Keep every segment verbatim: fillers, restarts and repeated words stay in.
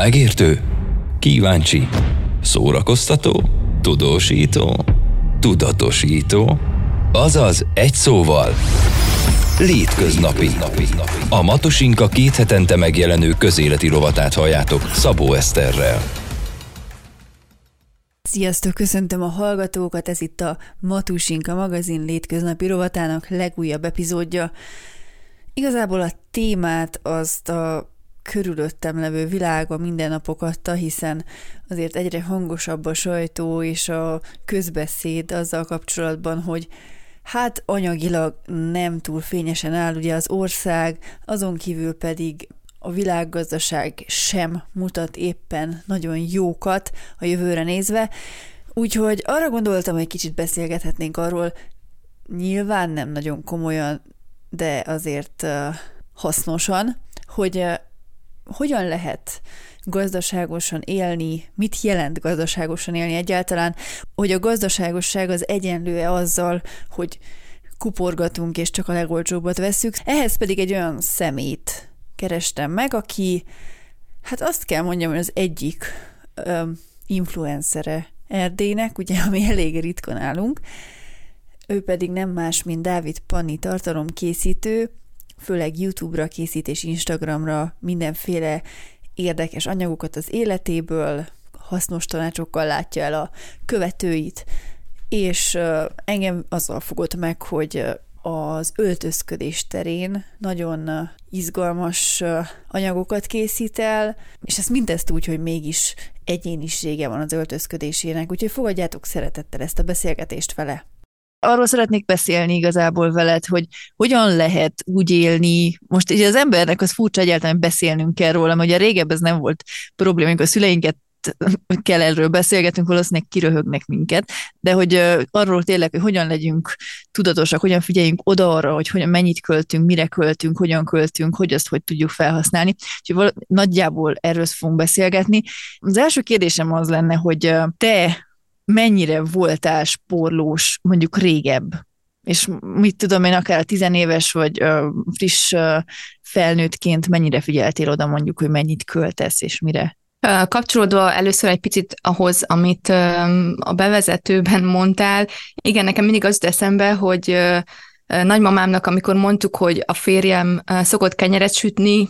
Megértő, kíváncsi, szórakoztató, tudósító, tudatosító, azaz egy szóval létköznapi. A Matusinka két hetente megjelenő közéleti rovatát halljátok Szabó Eszterrel. Sziasztok, köszöntöm a hallgatókat, ez itt a Matusinka magazin létköznapi rovatának legújabb epizódja. Igazából a témát azt a körülöttem levő világ, a mindennapok adta, hiszen azért egyre hangosabb a sajtó és a közbeszéd azzal kapcsolatban, hogy hát anyagilag nem túl fényesen áll ugye az ország, azon kívül pedig a világgazdaság sem mutat éppen nagyon jókat a jövőre nézve, úgyhogy arra gondoltam, hogy kicsit beszélgethetnénk arról, nyilván nem nagyon komolyan, de azért uh, hasznosan, hogy uh, hogyan lehet gazdaságosan élni, mit jelent gazdaságosan élni egyáltalán, hogy a gazdaságosság az egyenlő-e azzal, hogy kuporgatunk és csak a legolcsóbbat vesszük. Ehhez pedig egy olyan szemét kerestem meg, aki, hát azt kell mondjam, hogy az egyik ö, influencere Erdélynek, ugye, ami elég ritkán állunk, ő pedig nem más, mint Dávid Panni tartalomkészítő, főleg YouTube-ra készít és Instagramra mindenféle érdekes anyagokat az életéből, hasznos tanácsokkal látja el a követőit, és engem azzal fogott meg, hogy az öltözködés terén nagyon izgalmas anyagokat készít el, és ezt mindezt úgy, hogy mégis egyénisége van az öltözködésének, úgyhogy fogadjátok szeretettel ezt a beszélgetést vele. Arról szeretnék beszélni igazából veled, hogy hogyan lehet úgy élni, most ugye az embernek az furcsa egyáltalán beszélnünk kell róla, mert ugye régebb ez nem volt probléma, amikor a szüleinket kell erről beszélgetünk, valószínűleg kiröhögnek minket, de hogy arról tényleg, hogy hogyan legyünk tudatosak, hogyan figyeljünk oda arra, hogy hogyan, mennyit költünk, mire költünk, hogyan költünk, hogy azt hogy tudjuk felhasználni. Úgyhogy nagyjából erről fogunk beszélgetni. Az első kérdésem az lenne, hogy te mennyire voltál spórlós mondjuk régebb, és mit tudom én, akár tizenéves vagy ö, friss ö, felnőttként mennyire figyeltél oda mondjuk, hogy mennyit költesz és mire? Kapcsolódva először egy picit ahhoz, amit ö, a bevezetőben mondtál, igen, nekem mindig az eszembe, hogy ö, nagymamámnak, amikor mondtuk, hogy a férjem ö, szokott kenyeret sütni,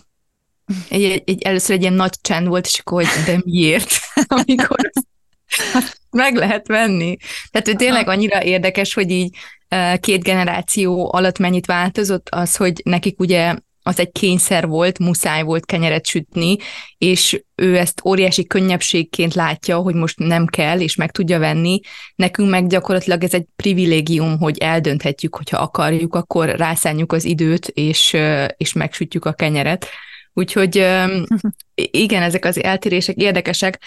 egy, egy, először egy ilyen nagy csend volt, és akkor, hogy de miért? Amikor meg lehet venni. Tehát, hogy tényleg annyira érdekes, hogy így két generáció alatt mennyit változott az, hogy nekik ugye az egy kényszer volt, muszáj volt kenyeret sütni, és ő ezt óriási könnyebbségként látja, hogy most nem kell, és meg tudja venni. Nekünk meg gyakorlatilag ez egy privilégium, hogy eldönthetjük, hogyha akarjuk, akkor rászánjuk az időt, és, és megsütjük a kenyeret. Úgyhogy igen, ezek az eltérések érdekesek.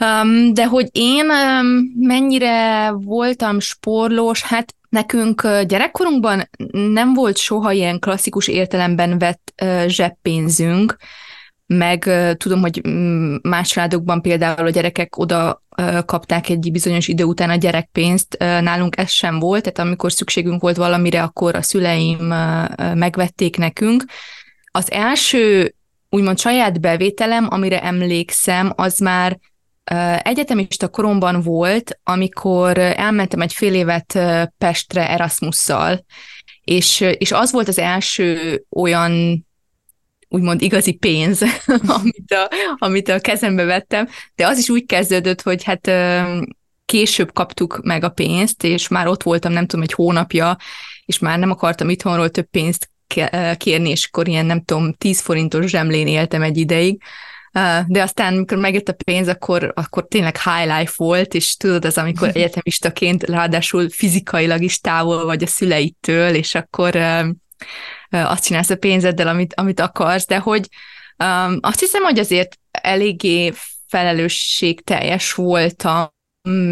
Um, de hogy én um, mennyire voltam spórlós, hát nekünk gyerekkorunkban nem volt soha ilyen klasszikus értelemben vett uh, zseppénzünk, meg uh, tudom, hogy más családokban például a gyerekek oda uh, kapták egy bizonyos idő után a gyerekpénzt, uh, nálunk ez sem volt, tehát amikor szükségünk volt valamire, akkor a szüleim uh, megvették nekünk. Az első úgymond saját bevételem, amire emlékszem, az már egyetemista koromban volt, amikor elmentem egy fél évet Pestre Erasmusszal, és, és az volt az első olyan úgymond igazi pénz, amit a, amit a kezembe vettem, de az is úgy kezdődött, hogy hát később kaptuk meg a pénzt, és már ott voltam nem tudom, egy hónapja, és már nem akartam itthonról több pénzt kérni, és akkor ilyen nem tudom, tíz forintos zsemlén éltem egy ideig, de aztán, amikor megjött a pénz, akkor, akkor tényleg high life volt, és tudod, az, amikor egyetemistaként, ráadásul fizikailag is távol vagy a szüleitől, és akkor azt csinálsz a pénzeddel, amit, amit akarsz, de hogy azt hiszem, hogy azért eléggé felelősségteljes voltam,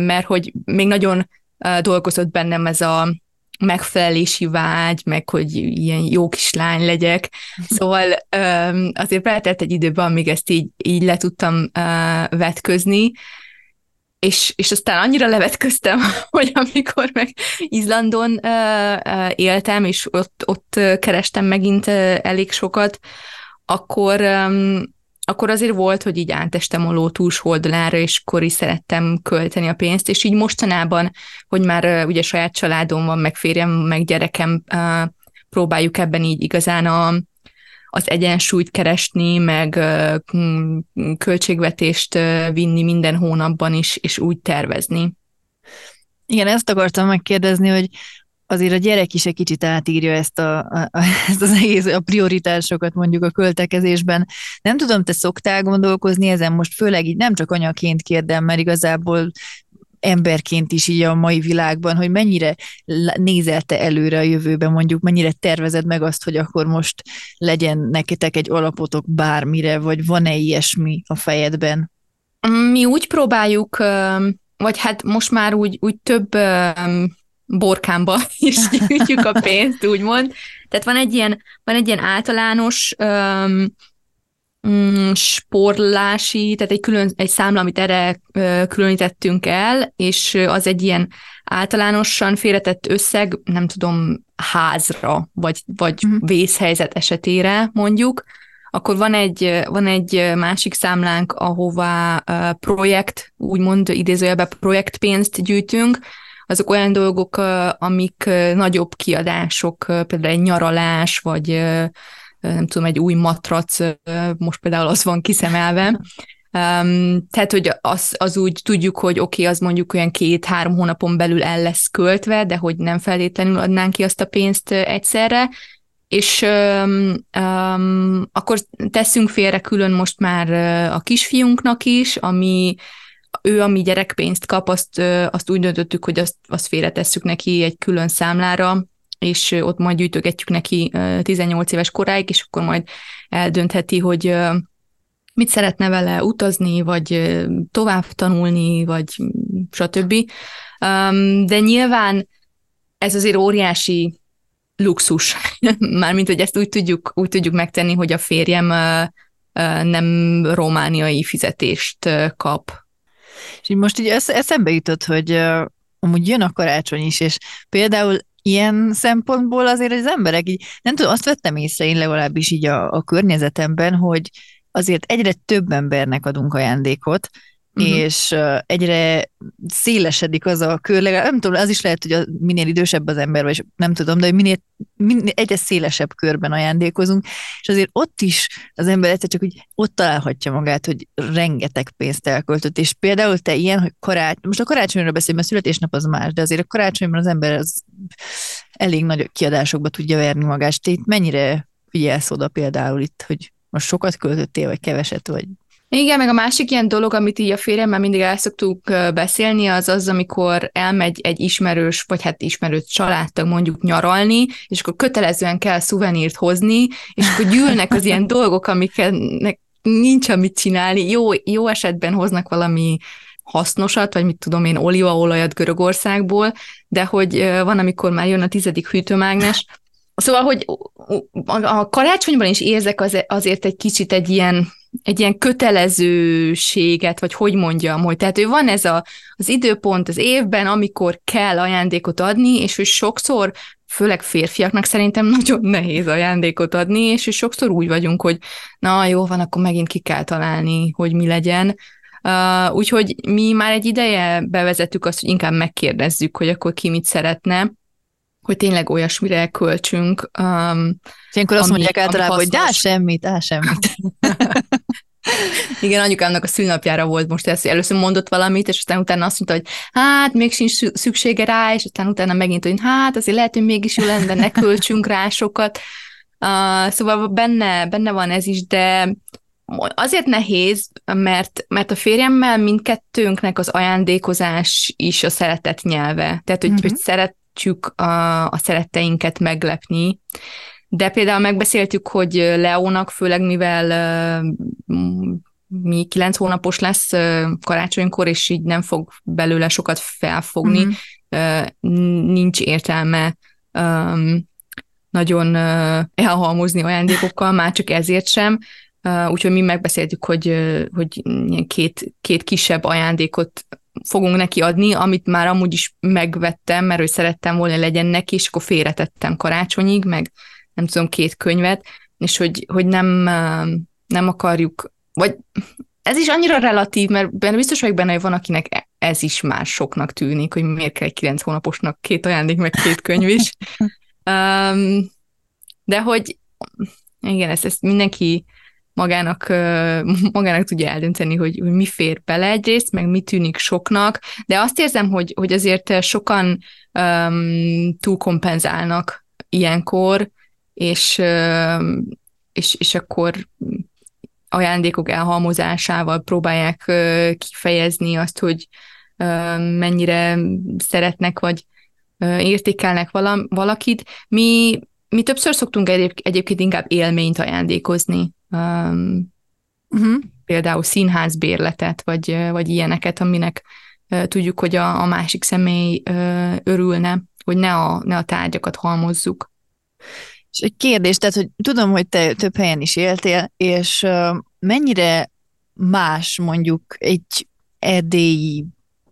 mert hogy még nagyon dolgozott bennem ez a megfelelési vágy, meg hogy ilyen jó kislány legyek. Szóval azért beletelt egy időben, amíg ezt így, így le tudtam vetközni, és, és aztán annyira levetköztem, hogy amikor meg Izlandon éltem, és ott, ott kerestem megint elég sokat, akkor akkor azért volt, hogy így átestem a ló túlsoldalára, és akkor is szerettem költeni a pénzt, és így mostanában, hogy már ugye saját családom van, meg férjem, meg gyerekem, próbáljuk ebben így igazán a, az egyensúlyt keresni, meg költségvetést vinni minden hónapban is, és úgy tervezni. Igen, ezt akartam megkérdezni, hogy azért a gyerek is egy kicsit átírja ezt, a, a, ezt az egész, a prioritásokat mondjuk a költekezésben. Nem tudom, te szoktál gondolkozni ezen most, főleg így nem csak anyaként kérdem, mert igazából emberként is így a mai világban, hogy mennyire nézel te előre a jövőbe, mondjuk mennyire tervezed meg azt, hogy akkor most legyen neketek egy alapotok bármire, vagy van-e ilyesmi a fejedben? Mi úgy próbáljuk, vagy hát most már úgy, úgy több borkámba is gyűjtjük a pénzt, úgymond. Tehát van egy ilyen, van egy ilyen általános um, sporlási, tehát egy, külön, egy számla, amit erre uh, különítettünk el, és az egy ilyen általánosan félretett összeg, nem tudom, házra, vagy, vagy uh-huh. vészhelyzet esetére mondjuk. Akkor van egy, van egy másik számlánk, ahová uh, projekt, úgymond idézőjelben projektpénzt gyűjtünk. Azok olyan dolgok, amik nagyobb kiadások, például egy nyaralás, vagy nem tudom, egy új matrac, most például az van kiszemelve. Tehát, hogy az, az úgy tudjuk, hogy oké, okay, az mondjuk olyan két-három hónapon belül el lesz költve, de hogy nem feltétlenül adnánk ki azt a pénzt egyszerre, és um, um, akkor teszünk félre külön most már a kisfiunknak is, ami ő, ami gyerekpénzt kap, azt, azt úgy döntöttük, hogy azt, azt félretesszük neki egy külön számlára, és ott majd gyűjtögetjük neki tizennyolc éves koráig, és akkor majd eldöntheti, hogy mit szeretne vele, utazni, vagy tovább tanulni, vagy stb. De nyilván ez azért óriási luxus, mármint, hogy ezt úgy tudjuk, úgy tudjuk megtenni, hogy a férjem nem romániai fizetést kap. És így most így eszembe jutott, hogy uh, amúgy jön a karácsony is, és például ilyen szempontból azért az emberek így, nem tudom, azt vettem észre én legalábbis így a, a környezetemben, hogy azért egyre több embernek adunk ajándékot, uh-huh. és uh, egyre szélesedik az a kör, legalább, nem tudom, az is lehet, hogy a, minél idősebb az ember, vagy nem tudom, de minél, minél egyre szélesebb körben ajándékozunk, és azért ott is az ember egyszer csak úgy ott találhatja magát, hogy rengeteg pénzt elköltött, és például te ilyen, hogy karácsony, most a karácsonyról beszélünk, mert a születésnap az más, de azért a karácsonyban az ember az elég nagy kiadásokba tudja verni magát. Te itt mennyire figyelsz oda például itt, hogy most sokat költöttél, vagy keveset, vagy... Igen, meg a másik ilyen dolog, amit így a férjemmel mindig el szoktuk beszélni, az az, amikor elmegy egy ismerős, vagy hát ismerős családtag mondjuk nyaralni, és akkor kötelezően kell szuvenírt hozni, és akkor gyűlnek az ilyen dolgok, amiknek nincs amit csinálni. Jó, jó esetben hoznak valami hasznosat, vagy mit tudom én, olívaolajat Görögországból, de hogy van, amikor már jön a tizedik hűtőmágnes. Szóval, hogy a karácsonyban is érzek azért egy kicsit egy ilyen, egy ilyen kötelezőséget, vagy hogy mondjam, hogy tehát van ez a, az időpont az évben, amikor kell ajándékot adni, és hogy sokszor, főleg férfiaknak szerintem nagyon nehéz ajándékot adni, és hogy sokszor úgy vagyunk, hogy na jó van, akkor megint ki kell találni, hogy mi legyen. Uh, úgyhogy mi már egy ideje bevezettük azt, hogy inkább megkérdezzük, hogy akkor ki mit szeretne, hogy tényleg olyasmire költsünk. Um, és ilyenkor azt mondják általában, hogy dá semmit, á semmit. Igen, anyukámnak a szülnapjára volt most ez, hogy először mondott valamit, és aztán utána azt mondta, hogy hát, még sincs szüksége rá, és aztán utána megint, hogy hát, azért lehet, hogy mégis jó lenne, de ne költsünk rá sokat. Uh, szóval benne, benne van ez is, de azért nehéz, mert, mert a férjemmel mindkettőnknek az ajándékozás is a szeretet nyelve. Tehát, hogy, mm-hmm. hogy szeret A, a szeretteinket meglepni. De például megbeszéltük, hogy Leónak, főleg mivel uh, mi kilenc hónapos lesz uh, karácsonykor, és így nem fog belőle sokat felfogni, mm-hmm. uh, nincs értelme um, nagyon uh, elhalmozni ajándékokkal, már csak ezért sem. Uh, úgyhogy mi megbeszéltük, hogy, uh, hogy két, két kisebb ajándékot fogunk neki adni, amit már amúgy is megvettem, mert hogy szerettem volna legyen neki, és akkor félretettem karácsonyig, meg nem tudom, két könyvet, és hogy, hogy nem, nem akarjuk vagy ez is annyira relatív, mert biztos vagyok benne, hogy van, akinek ez is már soknak tűnik, hogy miért kell egy kilenc hónaposnak két ajándék, meg két könyv is. Um, de hogy igen, ezt, ezt mindenki magának, magának tudja eldönteni, hogy, hogy mi fér bele egyrészt, meg mi tűnik soknak, de azt érzem, hogy, hogy azért sokan um, túlkompenzálnak ilyenkor, és, um, és, és akkor ajándékok elhalmozásával próbálják uh, kifejezni azt, hogy uh, mennyire szeretnek, vagy uh, értékelnek vala, valakit. Mi, mi többször szoktunk egyéb, egyébként inkább élményt ajándékozni. Um, uh-huh. Például színházbérletet, vagy, vagy ilyeneket, aminek uh, tudjuk, hogy a, a másik személy uh, örülne, hogy ne a, ne a tárgyakat halmozzuk. És egy kérdés, tehát hogy tudom, hogy te több helyen is éltél, és uh, mennyire más mondjuk egy erdélyi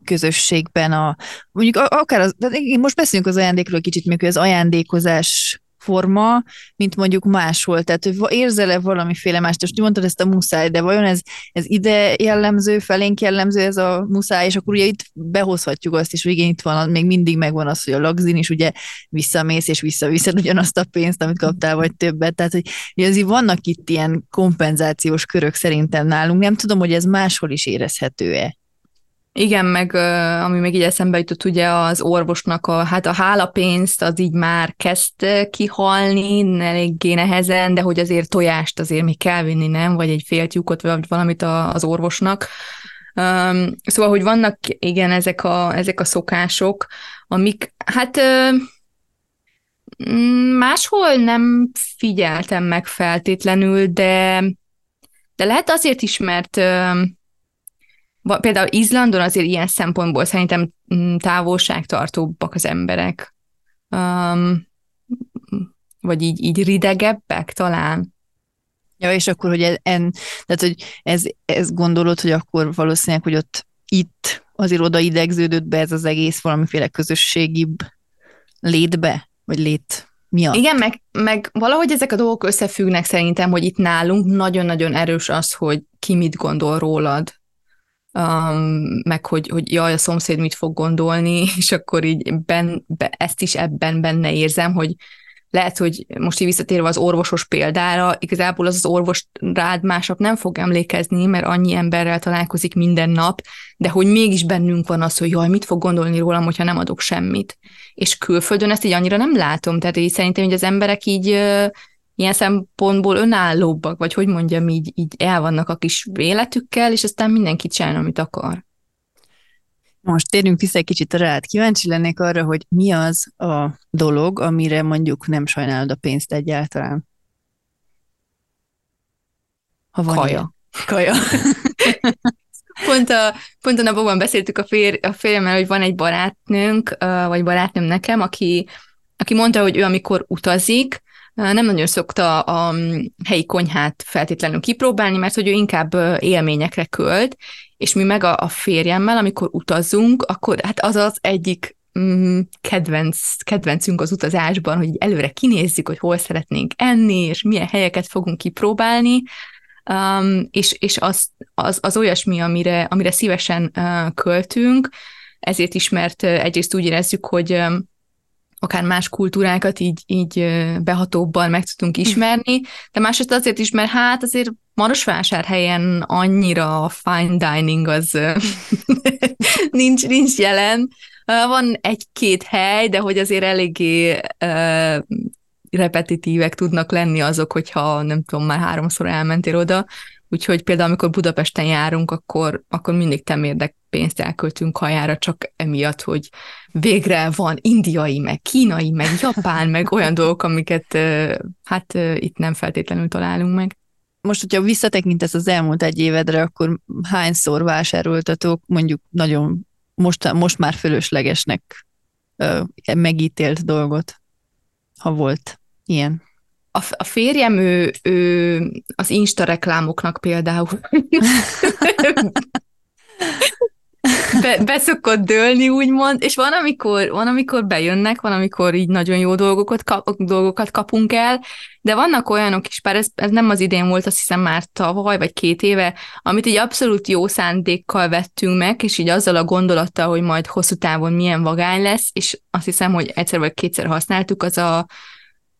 közösségben a, mondjuk akár, az, most beszélünk az ajándékról kicsit, még az ajándékozás forma, mint mondjuk máshol. Tehát, hogy érzel-e valamiféle mást? Most mondtad ezt a muszáj, de vajon ez, ez ide jellemző, felénk jellemző ez a muszáj, és akkor ugye itt behozhatjuk azt is, hogy igen, itt van, még mindig megvan az, hogy a lagzin is ugye visszamész, és visszaviszed ugyanazt a pénzt, amit kaptál, vagy többet. Tehát, hogy azért vannak itt ilyen kompenzációs körök szerintem nálunk. Nem tudom, hogy ez máshol is érezhető-e. Igen, meg ami még így eszembe jutott, ugye az orvosnak a, hát a hálapénzt, az így már kezd kihalni, eléggé nehezen, de hogy azért tojást azért még kell vinni, nem? Vagy egy fél tyúkot, vagy valamit az orvosnak. Um, szóval, hogy vannak, igen, ezek a, ezek a szokások, amik, hát máshol nem figyeltem meg feltétlenül, de, de lehet azért is, mert például Izlandon azért ilyen szempontból szerintem távolságtartóbbak az emberek. Um, vagy így, így ridegebbek talán. Ja, és akkor, hogy, en, tehát, hogy ez, ez gondolod, hogy akkor valószínűleg, hogy ott itt azért oda idegződött be ez az egész valamiféle közösségibb létbe, vagy lét miatt? Igen, meg, meg valahogy ezek a dolgok összefüggnek szerintem, hogy itt nálunk nagyon-nagyon erős az, hogy ki mit gondol rólad. Um, meg hogy, hogy jaj, a szomszéd mit fog gondolni, és akkor így ben, be, ezt is ebben benne érzem, hogy lehet, hogy most így visszatérve az orvosos példára, igazából az az orvos rád másnap nem fog emlékezni, mert annyi emberrel találkozik minden nap, de hogy mégis bennünk van az, hogy jaj, mit fog gondolni rólam, hogyha nem adok semmit. És külföldön ezt így annyira nem látom, tehát így szerintem, hogy az emberek így ilyen szempontból önállóbbak, vagy hogy mondjam, így, így el vannak a kis életükkel, és aztán mindenki csinál, amit akar. Most térjünk vissza egy kicsit rád. Kíváncsi lennék arra, hogy mi az a dolog, amire mondjuk nem sajnálod a pénzt egyáltalán. Ha van Kaja. Ilyen. Kaja. Pont a, pont a napokban beszéltük a, fér, a férjemmel, hogy van egy barátnőnk, vagy barátnőm nekem, aki, aki mondta, hogy ő amikor utazik, nem nagyon szokta a helyi konyhát feltétlenül kipróbálni, mert hogy ő inkább élményekre költ, és mi meg a férjemmel, amikor utazunk, akkor hát az az egyik mm, kedvenc, kedvencünk az utazásban, hogy előre kinézzük, hogy hol szeretnénk enni, és milyen helyeket fogunk kipróbálni, um, és, és az, az, az olyasmi, amire, amire szívesen uh, költünk, ezért is, mert uh, egyrészt úgy érezzük, hogy um, akár más kultúrákat így, így behatóbban meg tudunk ismerni, de másrészt azért is, mert hát azért Marosvásárhelyen annyira a fine dining az nincs, nincs jelen. Van egy-két hely, de hogy azért eléggé uh, repetitívek tudnak lenni azok, hogyha nem tudom, már háromszor elmentél oda, úgyhogy például amikor Budapesten járunk, akkor, akkor mindig temérdek pénzt elköltünk kajára, csak emiatt, hogy végre van indiai, meg kínai, meg japán, meg olyan dolgok, amiket hát itt nem feltétlenül találunk meg. Most, hogyha visszatekintesz az elmúlt egy évedre, akkor hányszor vásároltatok mondjuk nagyon most, most már fölöslegesnek megítélt dolgot, ha volt ilyen? A férjem, ő, ő az Insta reklámoknak például be, beszokott dőlni, úgymond, és van amikor, van, amikor bejönnek, van, amikor így nagyon jó dolgokat, kap, dolgokat kapunk el, de vannak olyanok is, pár ez, ez nem az idén volt, azt hiszem már tavaly, vagy két éve, amit így abszolút jó szándékkal vettünk meg, és így azzal a gondolattal, hogy majd hosszú távon milyen vagány lesz, és azt hiszem, hogy egyszer vagy kétszer használtuk, az a,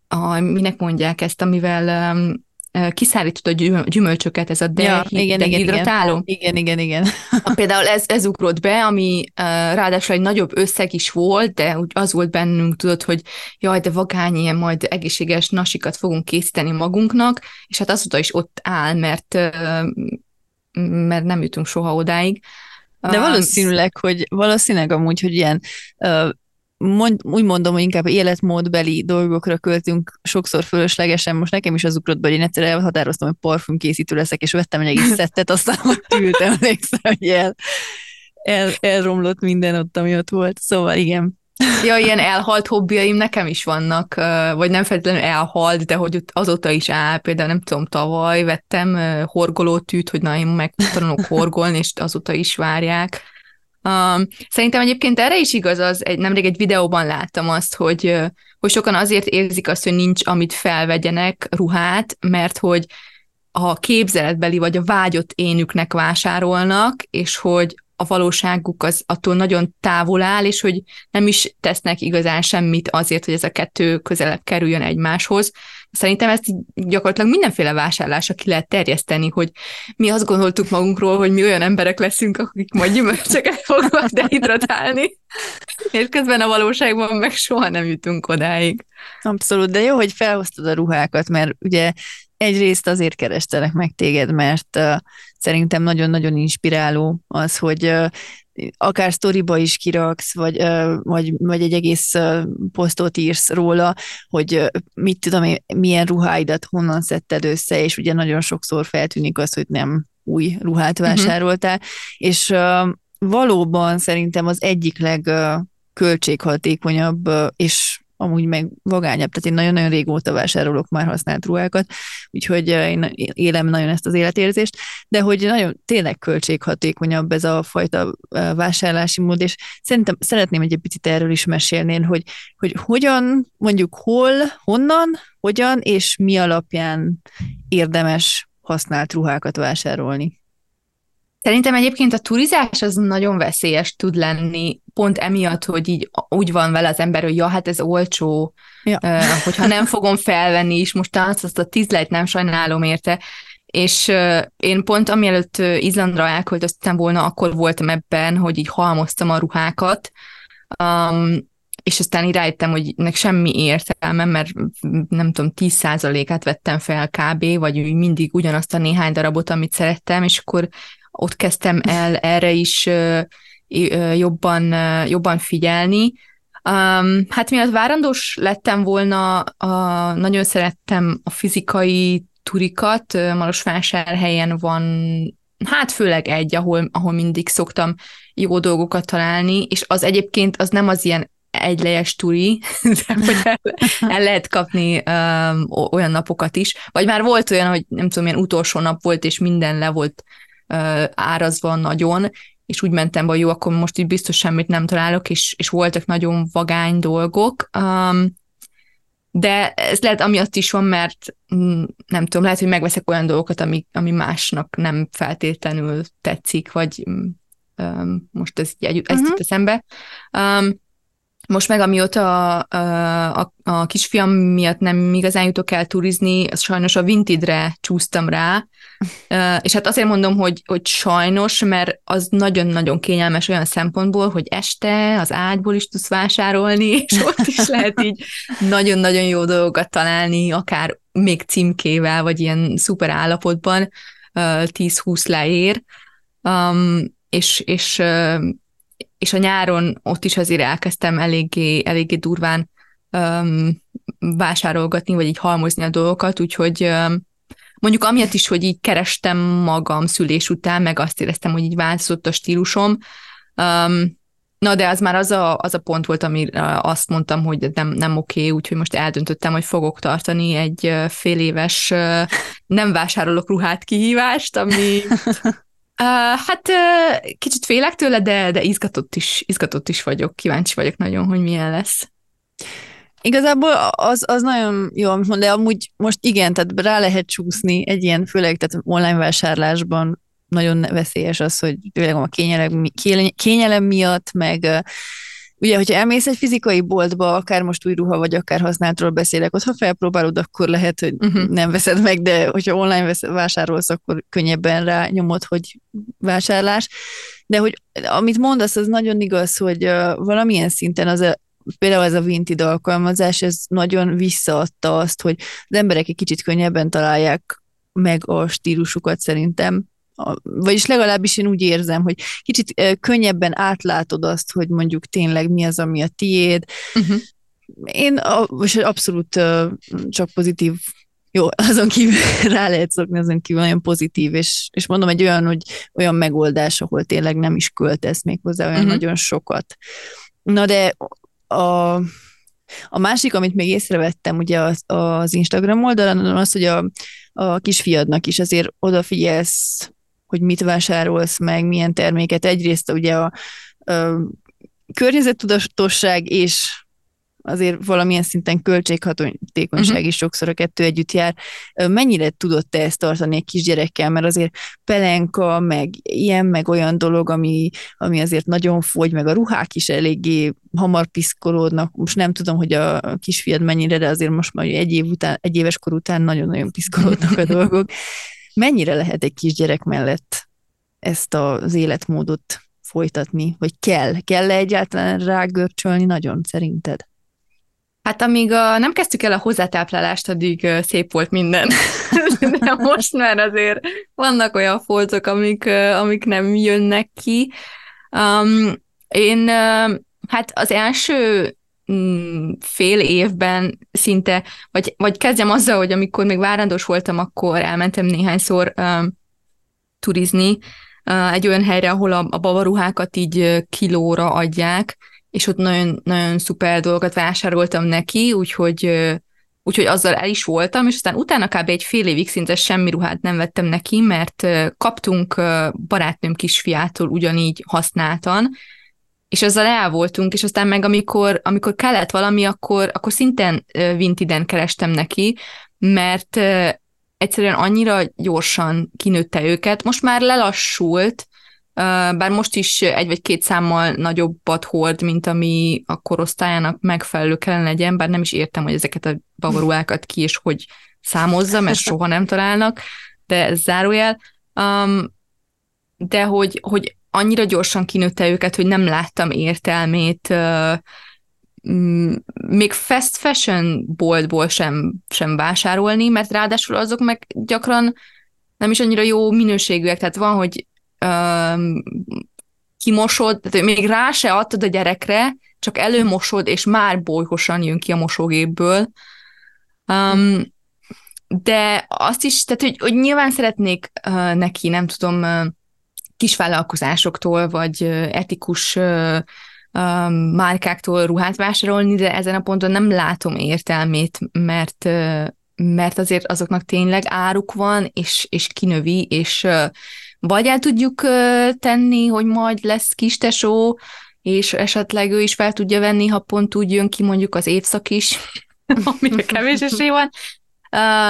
a minek mondják ezt, amivel... Um, kiszárítod a gyümölcsöket, ez a dehidratáló. Ja, igen, igen, igen, igen. Például ez, ez ugrott be, ami ráadásul egy nagyobb összeg is volt, de úgy az volt bennünk, tudod, hogy jaj, de vagány, ilyen majd egészséges nasikat fogunk készíteni magunknak, és hát azóta is ott áll, mert, mert nem jutunk soha odáig. De valószínűleg, hogy valószínűleg amúgy, hogy ilyen Mond, úgy mondom, hogy inkább életmódbeli dolgokra költünk sokszor fölöslegesen. Most nekem is az ugrott be, hogy én egyszer elhatároztam, hogy parfümkészítő leszek, és vettem egy egész szettet, aztán ott ültem, emlékszem, hogy el, el, elromlott minden ott, ami ott volt. Szóval igen. Ja, ilyen elhalt hobbiaim nekem is vannak, vagy nem feltétlenül elhalt, de hogy azóta is áll. Például nem tudom, tavaly vettem horgolótűt, hogy na, én meg tanulok horgolni, és azóta is várják. Um, szerintem egyébként erre is igaz, az egy, nemrég egy videóban láttam azt, hogy, hogy sokan azért érzik azt, hogy nincs, amit felvegyenek ruhát, mert hogy a képzeletbeli vagy a vágyott énüknek vásárolnak, és hogy a valóságuk az attól nagyon távol áll, és hogy nem is tesznek igazán semmit azért, hogy ez a kettő közelebb kerüljön egymáshoz. Szerintem ezt gyakorlatilag mindenféle vásárlásra ki lehet terjeszteni, hogy mi azt gondoltuk magunkról, hogy mi olyan emberek leszünk, akik majd gyümölcsöket fognak dehidratálni, és közben a valóságban meg soha nem jutunk odáig. Abszolút, de jó, hogy felhoztad a ruhákat, mert ugye egyrészt azért kerestelek meg téged, mert uh, szerintem nagyon-nagyon inspiráló az, hogy uh, akár sztoriba is kiraksz, vagy, uh, vagy, vagy egy egész uh, posztot írsz róla, hogy uh, mit tudom én, milyen ruháidat honnan szedted össze, és ugye nagyon sokszor feltűnik az, hogy nem új ruhát vásároltál, uh-huh. és uh, valóban szerintem az egyik legköltséghatékonyabb, uh, uh, és amúgy meg vagányabb, tehát én nagyon-nagyon régóta vásárolok már használt ruhákat, úgyhogy én élem nagyon ezt az életérzést, de hogy nagyon tényleg költséghatékonyabb ez a fajta vásárlási mód, és szerintem szeretném egy picit erről is mesélni, hogy, hogy hogyan, mondjuk hol, honnan, hogyan, és mi alapján érdemes használt ruhákat vásárolni. Szerintem egyébként a turizás az nagyon veszélyes tud lenni, pont emiatt, hogy így úgy van vele az ember, hogy ja, hát ez olcsó, ja. uh, hogyha nem fogom felvenni is, most azt, azt a tízlejt nem sajnálom érte, és uh, én pont amielőtt Izlandra elköltöztem volna, akkor voltam ebben, hogy így halmoztam a ruhákat, um, és aztán rájöttem, hogy nek semmi értelme, mert nem tudom, tíz százalékát vettem fel kb, vagy úgy mindig ugyanazt a néhány darabot, amit szerettem, és akkor ott kezdtem el erre is ö, ö, jobban, ö, jobban figyelni. Um, hát miatt várandós lettem volna, a, nagyon szerettem a fizikai turikat, Marosvásárhelyen van, hát főleg egy, ahol, ahol mindig szoktam jó dolgokat találni, és az egyébként az nem az ilyen egylejes turi, de hogy el, el lehet kapni um, olyan napokat is, vagy már volt olyan, hogy nem tudom, ilyen utolsó nap volt, és minden le volt árazva nagyon, és úgy mentem be, jó, akkor most így biztos semmit nem találok, és, és voltak nagyon vagány dolgok, um, de ez lehet amiatt is van, mert nem tudom, lehet, hogy megveszek olyan dolgokat, ami, ami másnak nem feltétlenül tetszik, vagy um, most ez így ezt uh-huh. jut eszembe. Um, most meg amióta a, a, a kisfiam miatt nem igazán jutok el turizni, sajnos a Vintedre csúsztam rá, és hát azért mondom, hogy, hogy sajnos, mert az nagyon-nagyon kényelmes olyan szempontból, hogy este az ágyból is tudsz vásárolni, és ott is lehet így nagyon-nagyon jó dolgokat találni, akár még címkével, vagy ilyen szuper állapotban, tíz-húsz leér, és, és és a nyáron ott is azért elkezdtem eléggé, eléggé durván um, vásárolgatni, vagy így halmozni a dolgokat, úgyhogy um, mondjuk amiatt is, hogy így kerestem magam szülés után, meg azt éreztem, hogy így változott a stílusom. Um, na, de az már az a, az a pont volt, amire azt mondtam, hogy nem, nem oké, úgyhogy most eldöntöttem, hogy fogok tartani egy fél éves nem vásárolok ruhát kihívást, ami... Uh, hát uh, kicsit félek tőle, de, de izgatott is, izgatott is vagyok. Kíváncsi vagyok nagyon, hogy milyen lesz. Igazából az, az nagyon jó, amit mondja, amúgy most igen, tehát rá lehet csúszni egy ilyen, főleg tehát online vásárlásban nagyon veszélyes az, hogy főleg a kényelem, kényelem miatt, meg ugye, hogyha elmész egy fizikai boltba, akár most új ruha vagy akár használtról beszélek, ott ha felpróbálod, akkor lehet, hogy uh-huh. nem veszed meg, de hogyha online veszed, vásárolsz, akkor könnyebben rá nyomod, hogy vásárlás. De hogy amit mondasz, az nagyon igaz, hogy valamilyen szinten az a, például ez a Vinted alkalmazás, ez nagyon visszaadta azt, hogy az emberek egy kicsit könnyebben találják meg a stílusukat szerintem. Vagyis legalábbis én úgy érzem, hogy kicsit könnyebben átlátod azt, hogy mondjuk tényleg mi az, ami a tiéd. Uh-huh. Én most abszolút csak pozitív, jó, azon kívül rá lehet szokni, azon kívül nagyon pozitív, és, és mondom, egy olyan, hogy olyan megoldás, ahol tényleg nem is költesz még hozzá olyan uh-huh. nagyon sokat. Na de a, a másik, amit még észrevettem ugye az, az Instagram oldalon, az, hogy a, a kisfiadnak is azért odafigyelsz, hogy mit vásárolsz meg, milyen terméket. Egyrészt ugye a, a környezettudatosság és azért valamilyen szinten költséghatékonyság uh-huh. is sokszor a kettő együtt jár. Mennyire tudod te ezt tartani egy kisgyerekkel? Mert azért pelenka, meg ilyen, meg olyan dolog, ami, ami azért nagyon fogy, meg a ruhák is eléggé hamar piszkolódnak. Most nem tudom, hogy a kisfiad mennyire, de azért most már egy, év után, egy éves kor után nagyon-nagyon piszkolódnak a dolgok. Mennyire lehet egy kisgyerek mellett ezt az életmódot folytatni? Vagy kell? Kell-e egyáltalán rágörcsölni nagyon, szerinted? Hát amíg a, nem kezdtük el a hozzátáplálást, addig szép volt minden. De most már azért vannak olyan foltok, amik, amik nem jönnek ki. Um, én hát az első... fél évben szinte, vagy, vagy kezdjem azzal, hogy amikor még várandós voltam, akkor elmentem néhányszor uh, turizni uh, egy olyan helyre, ahol a, a babaruhákat így kilóra adják, és ott nagyon, nagyon szuper dolgokat vásároltam neki, úgyhogy, uh, úgyhogy azzal el is voltam, és aztán utána kb. Egy fél évig szinte semmi ruhát nem vettem neki, mert uh, kaptunk uh, barátnőm kisfiától ugyanígy használtan, és azzal el voltunk, és aztán meg amikor, amikor kellett valami, akkor, akkor szintén Vinteden kerestem neki, mert egyszerűen annyira gyorsan kinőtte őket. Most már lelassult, bár most is egy vagy két számmal nagyobbat hord, mint ami a korosztályának megfelelő kellene legyen, bár nem is értem, hogy ezeket a babaruhákat ki és hogy számozza, mert soha nem találnak, de ez zárójel. De hogy, hogy annyira gyorsan kinőtte őket, hogy nem láttam értelmét. Még fast fashion boltból sem, sem vásárolni, mert ráadásul azok meg gyakran nem is annyira jó minőségűek. Tehát van, hogy um, kimosod, tehát még rá se adtad a gyerekre, csak előmosod, és már bolykosan jön ki a mosógépből. Um, de azt is, tehát hogy, hogy nyilván szeretnék uh, neki, nem tudom, uh, kisvállalkozásoktól, vagy etikus uh, uh, márkáktól ruhát vásárolni, de ezen a ponton nem látom értelmét, mert, uh, mert azért azoknak tényleg áruk van, és, és kinövi, és uh, vagy el tudjuk uh, tenni, hogy majd lesz kistesó, és esetleg ő is fel tudja venni, ha pont úgy jön ki mondjuk az évszak is, amire kevés esély van.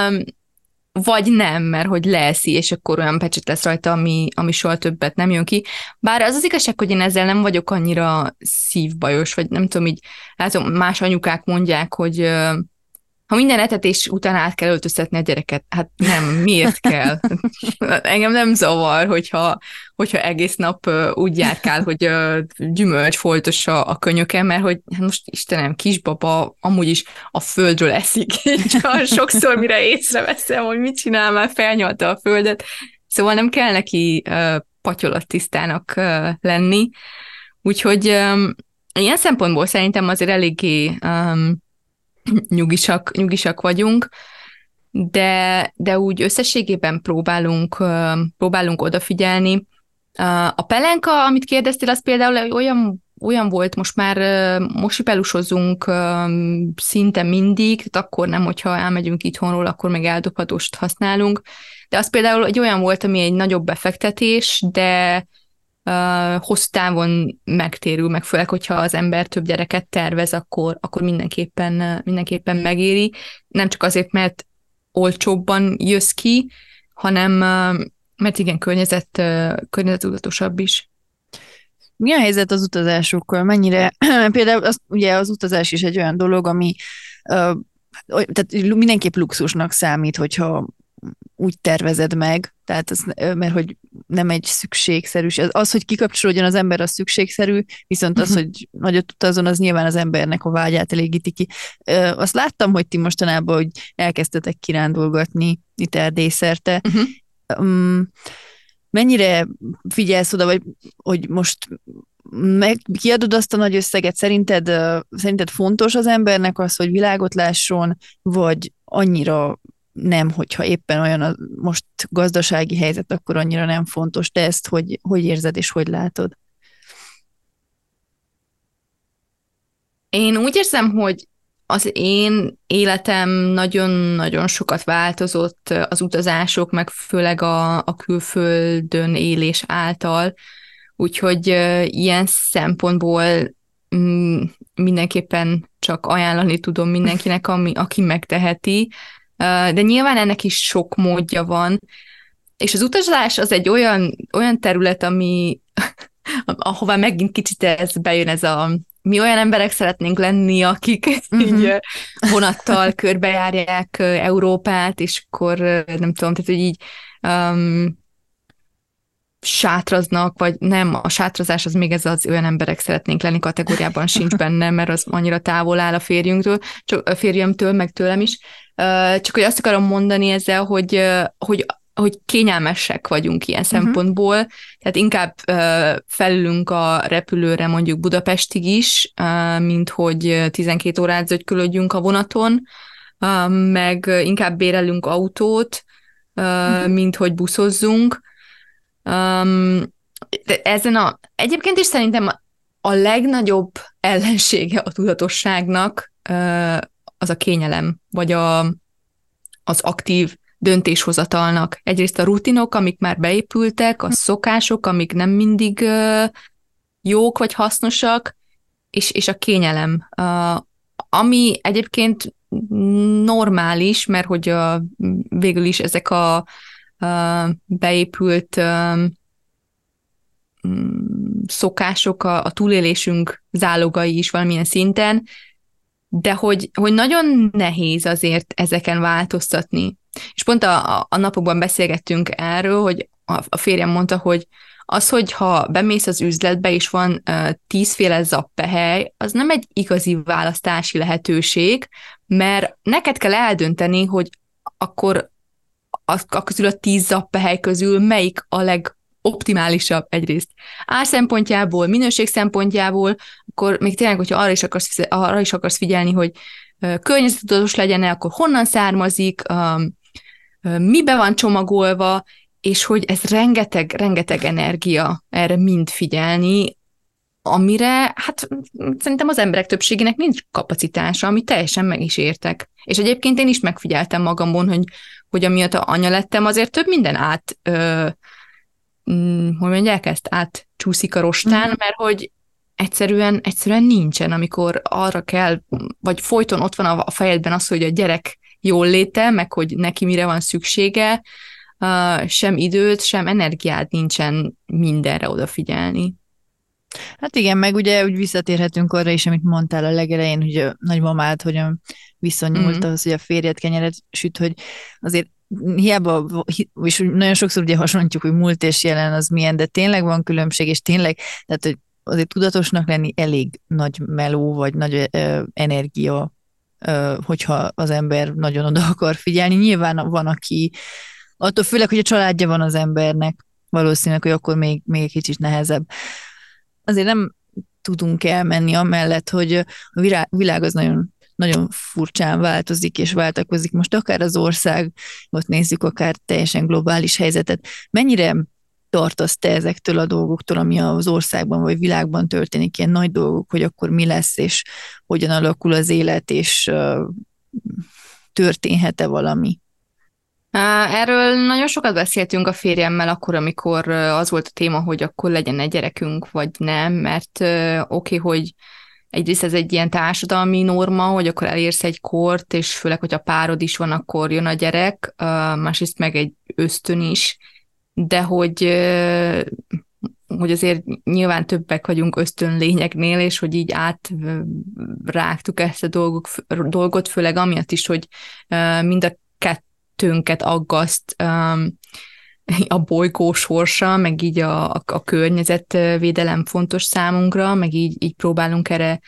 Um, vagy nem, mert hogy leeszi, és akkor olyan pecset lesz rajta, ami, ami soha többet nem jön ki. Bár az az igazság, hogy én ezzel nem vagyok annyira szívbajos, vagy nem tudom, így látom, más anyukák mondják, hogy ha minden etetés után át kell öltöztetni a gyereket, hát nem, miért kell? Engem nem zavar, hogyha, hogyha egész nap úgy járkál, hogy gyümölcs foltos a, a könyöke, mert hogy hát most Istenem, kisbaba amúgy is a földről eszik, csak sokszor mire észreveszem, hogy mit csinál, már felnyalta a földet. Szóval nem kell neki uh, patyolattisztának uh, lenni. Úgyhogy um, ilyen szempontból szerintem azért eléggé... Um, Nyugisak, nyugisak vagyunk, de, de úgy összességében próbálunk, próbálunk odafigyelni. A pelenka, amit kérdeztél, az például olyan olyan volt, most már mosipelusozunk szinte mindig, akkor nem, hogyha elmegyünk itthonról, akkor még eldobhatóst használunk, de az például egy olyan volt, ami egy nagyobb befektetés, de hosszú távon megtérül, meg főleg, hogyha az ember több gyereket tervez, akkor, akkor mindenképpen, mindenképpen megéri. Nem csak azért, mert olcsóbban jössz ki, hanem mert igen, környezet, környezetudatosabb is. Mi a helyzet az utazásokkal? Mennyire, például az, ugye az utazás is egy olyan dolog, ami tehát mindenképp luxusnak számít, hogyha úgy tervezed meg, tehát az, mert hogy nem egy szükségszerűs. Az, hogy kikapcsolódjon az ember, az szükségszerű, viszont az, hogy nagyot utazon, az nyilván az embernek a vágyát elégíti ki. Azt láttam, hogy ti mostanában hogy elkezdtetek kirándulgatni itt Erdély-szerte. Uh-huh. Mennyire figyelsz oda, vagy hogy most meg kiadod azt a nagy összeget, szerinted, szerinted fontos az embernek az, hogy világot lásson, vagy annyira nem, hogyha éppen olyan a most gazdasági helyzet, akkor annyira nem fontos. Te ezt hogy, hogy érzed és hogy látod? Én úgy érzem, hogy az én életem nagyon-nagyon sokat változott az utazások, meg főleg a, a külföldön élés által, úgyhogy ilyen szempontból mindenképpen csak ajánlani tudom mindenkinek, ami, aki megteheti, de nyilván ennek is sok módja van, és az utazás az egy olyan, olyan terület, ami, ahová megint kicsit ez bejön ez a, mi olyan emberek szeretnénk lenni, akik mm-hmm. így vonattal körbejárják Európát, és akkor nem tudom, tehát hogy így um, sátraznak, vagy nem, a sátrazás az még ez az olyan emberek szeretnénk lenni kategóriában sincs benne, mert az annyira távol áll a férjünktől, csak a férjemtől, meg tőlem is. Csak hogy azt akarom mondani ezzel, hogy, hogy, hogy kényelmesek vagyunk ilyen uh-huh. szempontból, tehát inkább felülünk a repülőre mondjuk Budapestig is, mint hogy tizenkét órát zögykülődjünk a vonaton, meg inkább bérelünk autót, uh-huh. mint hogy buszozzunk. De ezen a, egyébként is szerintem a legnagyobb ellensége a tudatosságnak az a kényelem, vagy a, az aktív döntéshozatalnak. Egyrészt a rutinok, amik már beépültek, a szokások, amik nem mindig jók vagy hasznosak, és, és a kényelem. Ami egyébként normális, mert hogy a, végül is ezek a beépült szokások a, a túlélésünk zálogai is valamilyen szinten, de hogy, hogy nagyon nehéz azért ezeken változtatni. És pont a, a napokban beszélgettünk erről, hogy a férjem mondta, hogy az, hogy ha bemész az üzletbe, és van uh, tízféle zappehely, az nem egy igazi választási lehetőség, mert neked kell eldönteni, hogy akkor a, a közül a tíz zappehely közül melyik a legoptimálisabb egyrészt. Ár szempontjából, minőség szempontjából, akkor még tényleg, hogyha arra is akarsz, arra is akarsz figyelni, hogy környezetudatos legyen-e, akkor honnan származik, mibe van csomagolva, és hogy ez rengeteg, rengeteg energia erre mind figyelni, amire hát szerintem az emberek többségének nincs kapacitása, amit teljesen meg is értek. És egyébként én is megfigyeltem magamon, hogy, hogy amiatt anya lettem, azért több minden át, ö, hogy mondják ezt, átcsúszik a rostán, mm. mert hogy Egyszerűen, egyszerűen nincsen, amikor arra kell, vagy folyton ott van a fejedben az, hogy a gyerek jól léte, meg hogy neki mire van szüksége, sem időt, sem energiát nincsen mindenre odafigyelni. Hát igen, meg ugye úgy visszatérhetünk arra is, amit mondtál a legelején, hogy a nagymamád hogyan viszonyult mm-hmm. ahhoz, hogy a férjed kenyeret süt, hogy azért hiába, és nagyon sokszor ugye hasonlítjuk, hogy múlt és jelen az milyen, de tényleg van különbség, és tényleg, tehát hogy azért tudatosnak lenni elég nagy meló, vagy nagy ö, energia, ö, hogyha az ember nagyon oda akar figyelni. Nyilván van, aki attól főleg, hogy a családja van az embernek, valószínűleg, hogy akkor még, még egy kicsit nehezebb. Azért nem tudunk elmenni amellett, hogy a virá, világ az nagyon, nagyon furcsán változik és váltakozik. Most akár az ország, ott nézzük, akár teljesen globális helyzetet. Mennyire tartasz te ezektől a dolgoktól, ami az országban vagy világban történik, ilyen nagy dolgok, hogy akkor mi lesz, és hogyan alakul az élet, és uh, történhet-e valami? Erről nagyon sokat beszéltünk a férjemmel akkor, amikor az volt a téma, hogy akkor legyen egy gyerekünk, vagy nem, mert uh, oké, okay, hogy egyrészt ez egy ilyen társadalmi norma, hogy akkor elérsz egy kort, és főleg, hogyha párod is van, akkor jön a gyerek, uh, másrészt meg egy ösztön is, de hogy, uh, hogy azért nyilván többek vagyunk ösztönlényeknél, és hogy így átrágtuk ezt a dolgok, dolgot, főleg amiatt is, hogy uh, mind a kettőnket aggaszt um, a bolygó sorsa, meg így a, a, a környezetvédelem fontos számunkra, meg így, így próbálunk erre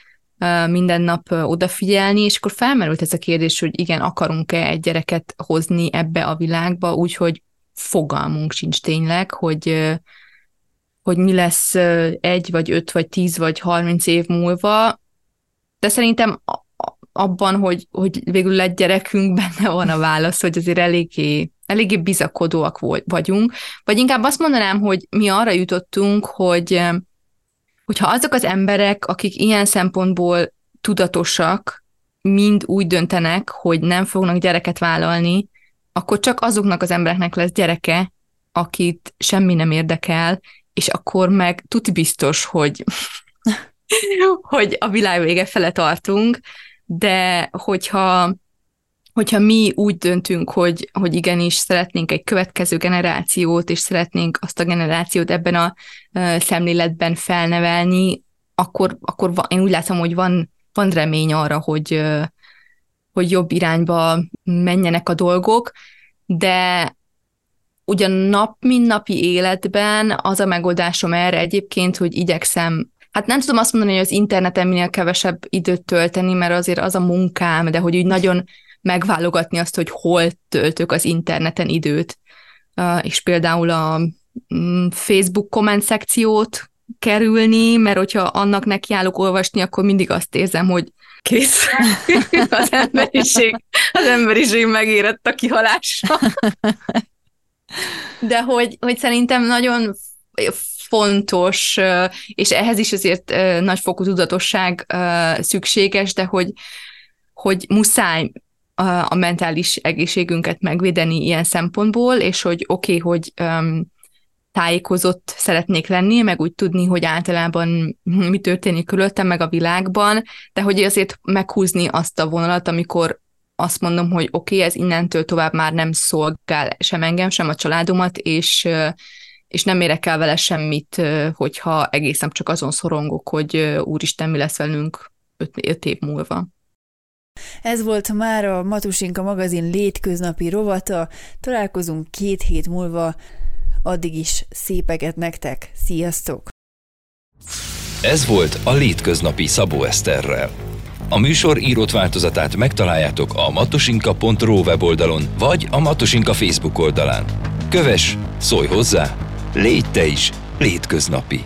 minden nap odafigyelni, és akkor felmerült ez a kérdés, hogy igen, akarunk-e egy gyereket hozni ebbe a világba, úgyhogy fogalmunk sincs tényleg, hogy, hogy mi lesz egy, vagy öt, vagy tíz, vagy harminc év múlva, de szerintem abban, hogy, hogy végül egy gyerekünk, benne van a válasz, hogy azért eléggé eléggé bizakodóak vagyunk, vagy inkább azt mondanám, hogy mi arra jutottunk, hogy hogyha azok az emberek, akik ilyen szempontból tudatosak, mind úgy döntenek, hogy nem fognak gyereket vállalni, akkor csak azoknak az embereknek lesz gyereke, akit semmi nem érdekel, és akkor meg tuti biztos, hogy, hogy a világ vége fele tartunk, de hogyha hogyha mi úgy döntünk, hogy, hogy igenis szeretnénk egy következő generációt, és szeretnénk azt a generációt ebben a szemléletben felnevelni, akkor, akkor van, én úgy látom, hogy van, van remény arra, hogy, hogy jobb irányba menjenek a dolgok, de ugyan nap mindennapi életben az a megoldásom erre egyébként, hogy igyekszem, hát nem tudom azt mondani, hogy az interneten minél kevesebb időt tölteni, mert azért az a munkám, de hogy úgy nagyon megválogatni azt, hogy hol töltök az interneten időt, és például a Facebook komment szekciót kerülni, mert hogyha annak nekiállok olvasni, akkor mindig azt érzem, hogy kész, az emberiség, az emberiség megérett a kihalásra. De hogy, hogy szerintem nagyon fontos, és ehhez is azért nagyfokú tudatosság szükséges, de hogy hogy muszáj a mentális egészségünket megvédeni ilyen szempontból, és hogy oké, okay, hogy um, tájékozott szeretnék lenni, meg úgy tudni, hogy általában mi történik körülöttem, meg a világban, de hogy azért meghúzni azt a vonalat, amikor azt mondom, hogy oké, okay, ez innentől tovább már nem szolgál sem engem, sem a családomat, és, és nem érek el vele semmit, hogyha egész nap csak azon szorongok, hogy úristen, mi lesz velünk öt, öt év múlva. Ez volt már a Matusinka magazin létköznapi rovata. Találkozunk két hét múlva. Addig is szépeket nektek. Sziasztok! Ez volt a Létköznapi Szabó Eszterrel. A műsor írott változatát megtaláljátok a matusinka pont ro weboldalon, vagy a Matusinka Facebook oldalán. Kövess, szólj hozzá, légy te is létköznapi!